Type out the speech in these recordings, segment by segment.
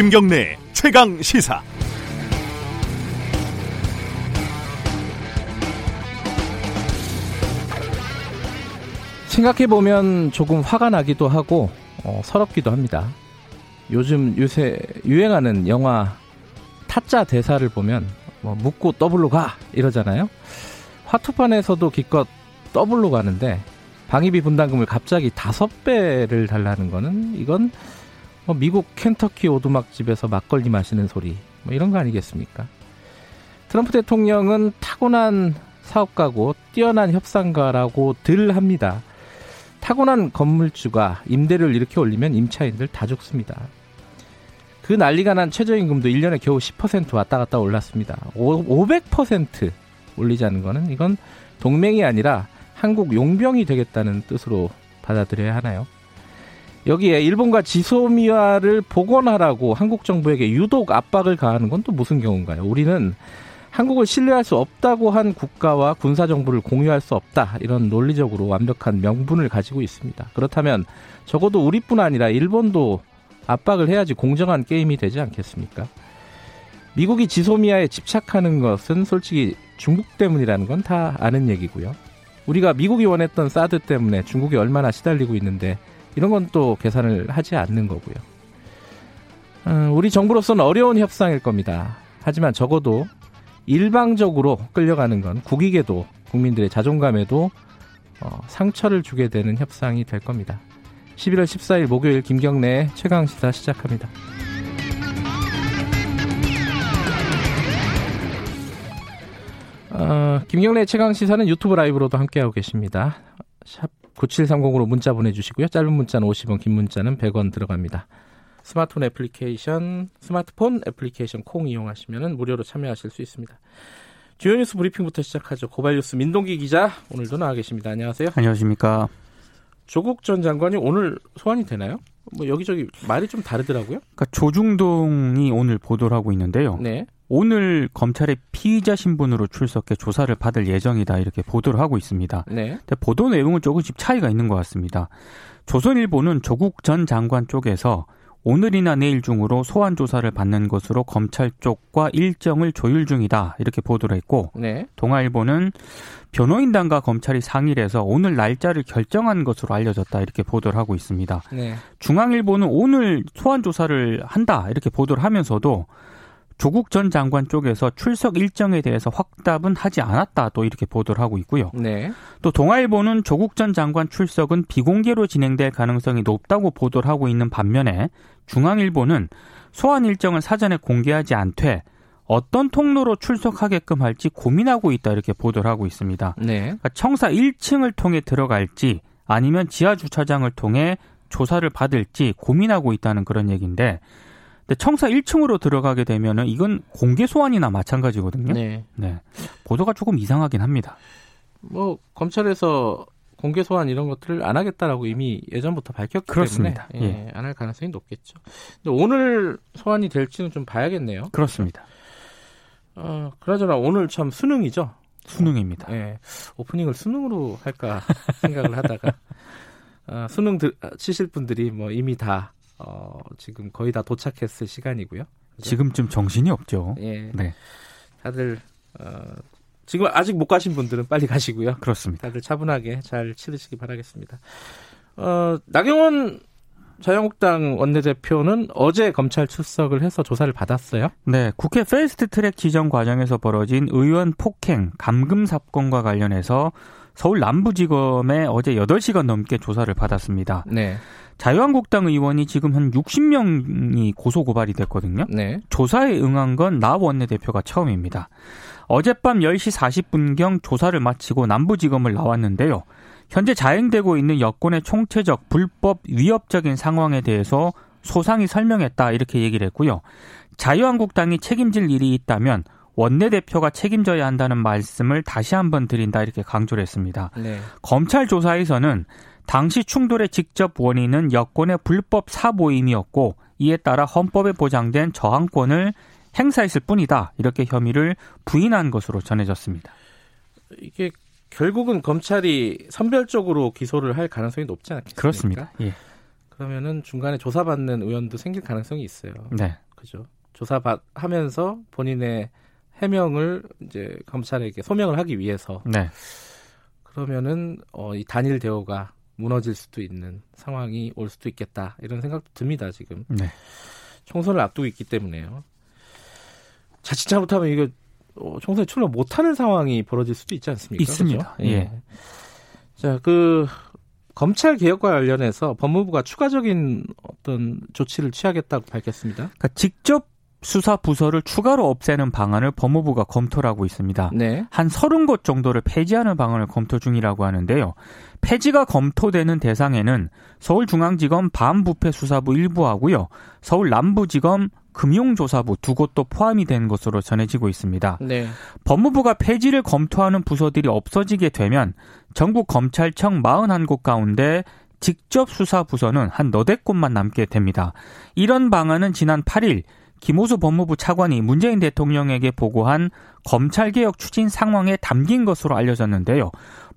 김경래 최강 시사. 생각해보면 조금 화가 나기도 하고 서럽기도 합니다. 요새 유행하는 영화 타짜 대사를 보면 뭐 묻고 더블로 가 이러잖아요. 화투판에서도 기껏 더블로 가는데 방위비 분담금을 갑자기 5배를 달라는 거는 이건 뭐 미국 켄터키 오두막집에서 막걸리 마시는 소리 뭐 이런 거 아니겠습니까? 트럼프 대통령은 타고난 사업가고 뛰어난 협상가라고 들 합니다. 타고난 건물주가 임대료를 이렇게 올리면 임차인들 다 죽습니다. 그 난리가 난 최저임금도 1년에 겨우 10% 왔다 갔다 올랐습니다. 500% 올리자는 거는 이건 동맹이 아니라 한국 용병이 되겠다는 뜻으로 받아들여야 하나요? 여기에 일본과 지소미아를 복원하라고 한국 정부에게 유독 압박을 가하는 건 또 무슨 경우인가요? 우리는 한국을 신뢰할 수 없다고 한 국가와 군사정보를 공유할 수 없다. 이런 논리적으로 완벽한 명분을 가지고 있습니다. 그렇다면 적어도 우리뿐 아니라 일본도 압박을 해야지 공정한 게임이 되지 않겠습니까? 미국이 지소미아에 집착하는 것은 솔직히 중국 때문이라는 건 다 아는 얘기고요. 우리가 미국이 원했던 사드 때문에 중국이 얼마나 시달리고 있는데 이런 건 또 계산을 하지 않는 거고요. 우리 정부로서는 어려운 협상일 겁니다. 하지만 적어도 일방적으로 끌려가는 건 국익에도 국민들의 자존감에도 상처를 주게 되는 협상이 될 겁니다. 11월 14일 목요일 김경래 최강시사 시작합니다. 김경래 최강시사는 유튜브 라이브로도 함께하고 계십니다. 샵 9730으로 문자 보내주시고요. 짧은 문자는 50원, 긴 문자는 100원 들어갑니다. 스마트폰 애플리케이션 콩 이용하시면 무료로 참여하실 수 있습니다. 주요 뉴스 브리핑부터 시작하죠. 고발뉴스 민동기 기자 오늘도 나와 계십니다. 안녕하세요. 안녕하십니까. 조국 전 장관이 오늘 소환이 되나요? 뭐 여기저기 말이 좀 다르더라고요. 그러니까 조중동이 오늘 보도를 하고 있는데요. 네. 오늘 검찰의 피의자 신분으로 출석해 조사를 받을 예정이다 이렇게 보도를 하고 있습니다. 네. 근데 보도 내용은 조금씩 차이가 있는 것 같습니다. 조선일보는 조국 전 장관 쪽에서 오늘이나 내일 중으로 소환 조사를 받는 것으로 검찰 쪽과 일정을 조율 중이다 이렇게 보도를 했고 네. 동아일보는 변호인단과 검찰이 상의를 해서 오늘 날짜를 결정한 것으로 알려졌다 이렇게 보도를 하고 있습니다. 네. 중앙일보는 오늘 소환 조사를 한다 이렇게 보도를 하면서도 조국 전 장관 쪽에서 출석 일정에 대해서 확답은 하지 않았다 또 이렇게 보도를 하고 있고요. 네. 또 동아일보는 조국 전 장관 출석은 비공개로 진행될 가능성이 높다고 보도를 하고 있는 반면에 중앙일보는 소환 일정을 사전에 공개하지 않되 어떤 통로로 출석하게끔 할지 고민하고 있다 이렇게 보도를 하고 있습니다. 네. 그러니까 청사 1층을 통해 들어갈지 아니면 지하 주차장을 통해 조사를 받을지 고민하고 있다는 그런 얘기인데 청사 1층으로 들어가게 되면은 이건 공개 소환이나 마찬가지거든요. 네. 네. 보도가 조금 이상하긴 합니다. 뭐 검찰에서 공개 소환 이런 것들을 안 하겠다라고 이미 예전부터 밝혔기 그렇습니다. 때문에 예, 예. 안 할 가능성이 높겠죠. 근데 오늘 소환이 될지는 좀 봐야겠네요. 그렇습니다. 그나저나 오늘 참 수능이죠. 수능입니다. 예. 오프닝을 수능으로 할까 생각을 하다가 수능 치실 분들이 뭐 이미 다. 지금 거의 다 도착했을 시간이고요. 그죠? 지금쯤 정신이 없죠. 예. 네. 다들 지금 아직 못 가신 분들은 빨리 가시고요. 그렇습니다. 다들 차분하게 잘 치르시기 바라겠습니다. 나경원 자유한국당 원내대표는 어제 검찰 출석을 해서 조사를 받았어요. 네, 국회 패스트트랙 지정 과정에서 벌어진 의원 폭행 감금 사건과 관련해서 서울 남부지검에 어제 8시간 넘게 조사를 받았습니다. 네. 자유한국당 의원이 지금 한 60명이 고소고발이 됐거든요. 네. 조사에 응한 건 나 원내대표가 처음입니다. 어젯밤 10시 40분경 조사를 마치고 남부지검을 나왔는데요. 현재 자행되고 있는 여권의 총체적 불법 위협적인 상황에 대해서 소상히 설명했다 이렇게 얘기를 했고요. 자유한국당이 책임질 일이 있다면 원내대표가 책임져야 한다는 말씀을 다시 한번 드린다 이렇게 강조를 했습니다. 네. 검찰 조사에서는 당시 충돌의 직접 원인은 여권의 불법 사모임이었고 이에 따라 헌법에 보장된 저항권을 행사했을 뿐이다. 이렇게 혐의를 부인한 것으로 전해졌습니다. 이게 결국은 검찰이 선별적으로 기소를 할 가능성이 높지 않겠습니까? 그렇습니다. 예. 그러면은 중간에 조사받는 의원도 생길 가능성이 있어요. 네. 그죠? 조사하면서 본인의 해명을 이제 검찰에게 소명을 하기 위해서. 네. 그러면은 이 단일 대우가 무너질 수도 있는 상황이 올 수도 있겠다 이런 생각도 듭니다 지금. 네. 총선을 앞두고 있기 때문에요. 자칫 잘못하면 이거 총선에 출마 못하는 상황이 벌어질 수도 있지 않습니까? 있습니다. 그렇죠? 예. 자, 그 검찰 개혁과 관련해서 법무부가 추가적인 어떤 조치를 취하겠다고 밝혔습니다. 그러니까 직접 수사 부서를 추가로 없애는 방안을 법무부가 검토를 하고 있습니다. 네. 한 30곳 정도를 폐지하는 방안을 검토 중이라고 하는데요. 폐지가 검토되는 대상에는 서울중앙지검 반부패수사부 일부하고요. 서울남부지검 금융조사부 2곳도 포함이 된 것으로 전해지고 있습니다. 네. 법무부가 폐지를 검토하는 부서들이 없어지게 되면 전국 검찰청 41곳 가운데 직접 수사 부서는 한 너댓 곳만 남게 됩니다. 이런 방안은 지난 8일 김오수 법무부 차관이 문재인 대통령에게 보고한 검찰개혁 추진 상황에 담긴 것으로 알려졌는데요.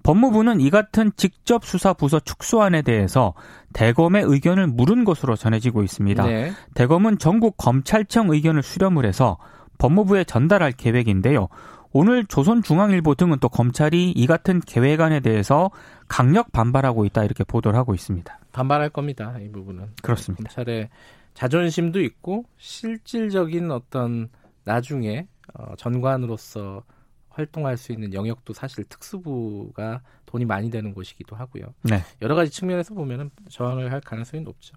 법무부는 이 같은 직접 수사 부서 축소안에 대해서 대검의 의견을 물은 것으로 전해지고 있습니다. 네. 대검은 전국 검찰청 의견을 수렴을 해서 법무부에 전달할 계획인데요. 오늘 조선중앙일보 등은 또 검찰이 이 같은 계획안에 대해서 강력 반발하고 있다 이렇게 보도를 하고 있습니다. 반발할 겁니다. 이 부분은. 그렇습니다. 검찰의 자존심도 있고 실질적인 어떤 나중에 전관으로서 활동할 수 있는 영역도 사실 특수부가 돈이 많이 되는 곳이기도 하고요. 네. 여러 가지 측면에서 보면은 저항을 할 가능성이 높죠.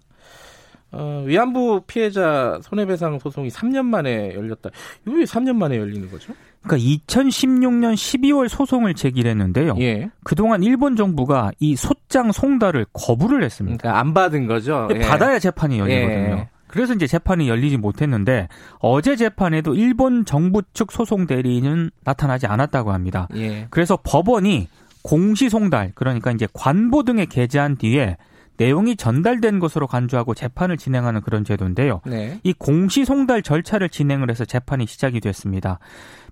위안부 피해자 손해배상 소송이 3년 만에 열렸다. 이거 왜 3년 만에 열리는 거죠? 그러니까 2016년 12월 소송을 제기했는데요. 예. 그동안 일본 정부가 이 소장 송달을 거부를 했습니다. 그러니까 안 받은 거죠. 예. 받아야 재판이 열리거든요. 예. 그래서 이제 재판이 열리지 못했는데 어제 재판에도 일본 정부 측 소송 대리인은 나타나지 않았다고 합니다. 예. 그래서 법원이 공시 송달, 그러니까 이제 관보 등에 게재한 뒤에 내용이 전달된 것으로 간주하고 재판을 진행하는 그런 제도인데요. 네. 이 공시 송달 절차를 진행을 해서 재판이 시작이 됐습니다.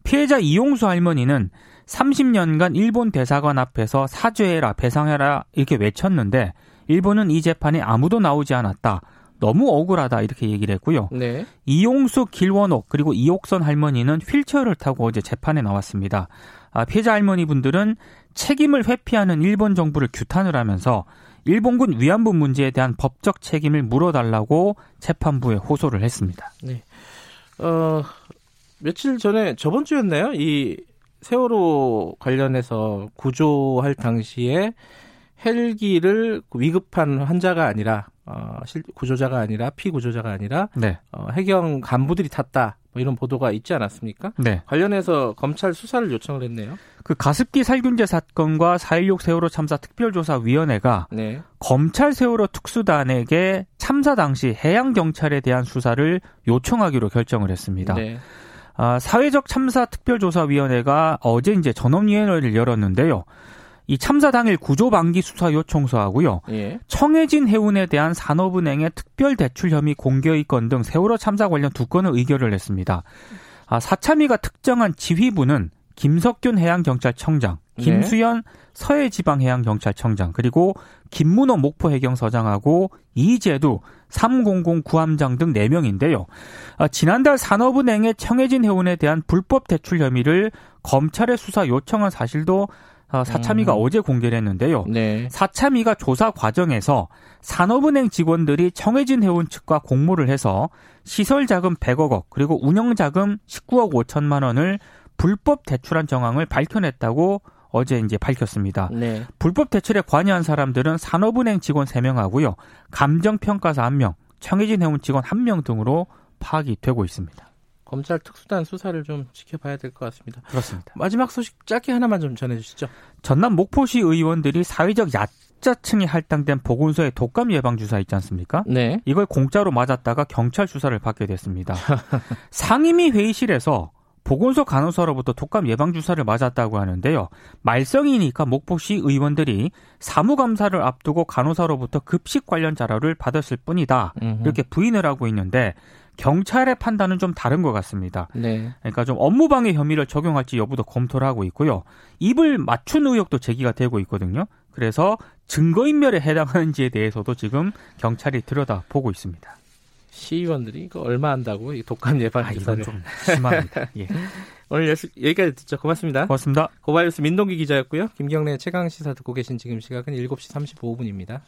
피해자 이용수 할머니는 30년간 일본 대사관 앞에서 사죄해라, 배상해라 이렇게 외쳤는데 일본은 이 재판에 아무도 나오지 않았다. 너무 억울하다 이렇게 얘기를 했고요. 네. 이용수, 길원옥 그리고 이옥선 할머니는 휠체어를 타고 어제 재판에 나왔습니다. 피해자 할머니분들은 책임을 회피하는 일본 정부를 규탄을 하면서 일본군 위안부 문제에 대한 법적 책임을 물어달라고 재판부에 호소를 했습니다. 네. 며칠 전에 저번 주였나요? 이 세월호 관련해서 구조할 당시에 헬기를 위급한 환자가 아니라 구조자가 아니라 피구조자가 아니라 네. 해경 간부들이 탔다. 뭐 이런 보도가 있지 않았습니까? 네. 관련해서 검찰 수사를 요청을 했네요. 그 가습기 살균제 사건과 4.16 세월호 참사 특별조사위원회가 네. 검찰 세월호 특수단에게 참사 당시 해양경찰에 대한 수사를 요청하기로 결정을 했습니다. 네. 사회적 참사 특별조사위원회가 어제 이제 전원위원회를 열었는데요. 이 참사 당일 구조방기 수사 요청서하고요. 예. 청해진 해운에 대한 산업은행의 특별 대출 혐의 공개 의건 등 세월호 참사 관련 두 건을 의결을 했습니다. 사참위가 특정한 지휘부는 김석균 해양경찰청장, 김수현 서해지방해양경찰청장, 그리고 김문호 목포해경서장하고 이재두 300 구함장 등 4명인데요. 지난달 산업은행의 청해진 해운에 대한 불법 대출 혐의를 검찰에 수사 요청한 사실도 사참위가 어제 공개를 했는데요. 네. 사참위가 조사 과정에서 산업은행 직원들이 청해진 해운 측과 공모를 해서 시설자금 100억 그리고 운영자금 19억 5천만 원을 불법 대출한 정황을 밝혀냈다고 어제 이제 밝혔습니다. 네. 불법 대출에 관여한 사람들은 산업은행 직원 3명하고요. 감정평가사 1명, 청해진 해운 직원 1명 등으로 파악이 되고 있습니다. 검찰 특수단 수사를 좀 지켜봐야 될 것 같습니다. 그렇습니다. 마지막 소식 짧게 하나만 좀 전해주시죠. 전남 목포시 의원들이 사회적 약자층이 할당된 보건소의 독감 예방 주사 있지 않습니까? 네. 이걸 공짜로 맞았다가 경찰 수사를 받게 됐습니다. 상임위 회의실에서 보건소 간호사로부터 독감 예방 주사를 맞았다고 하는데요. 말썽이니까 목포시 의원들이 사무감사를 앞두고 간호사로부터 급식 관련 자료를 받았을 뿐이다. 이렇게 부인을 하고 있는데 경찰의 판단은 좀 다른 것 같습니다. 네. 그러니까 좀 업무방해 혐의를 적용할지 여부도 검토를 하고 있고요. 입을 맞춘 의혹도 제기가 되고 있거든요. 그래서 증거인멸에 해당하는지에 대해서도 지금 경찰이 들여다보고 있습니다. 시의원들이 이거 얼마 한다고 독감 예방 기사를. 이건 좀 심합니다. 예. 오늘 여기까지 듣죠. 고맙습니다. 고맙습니다. 고발뉴스 민동기 기자였고요. 김경래 최강 시사 듣고 계신 지금 시각은 7시 35분입니다.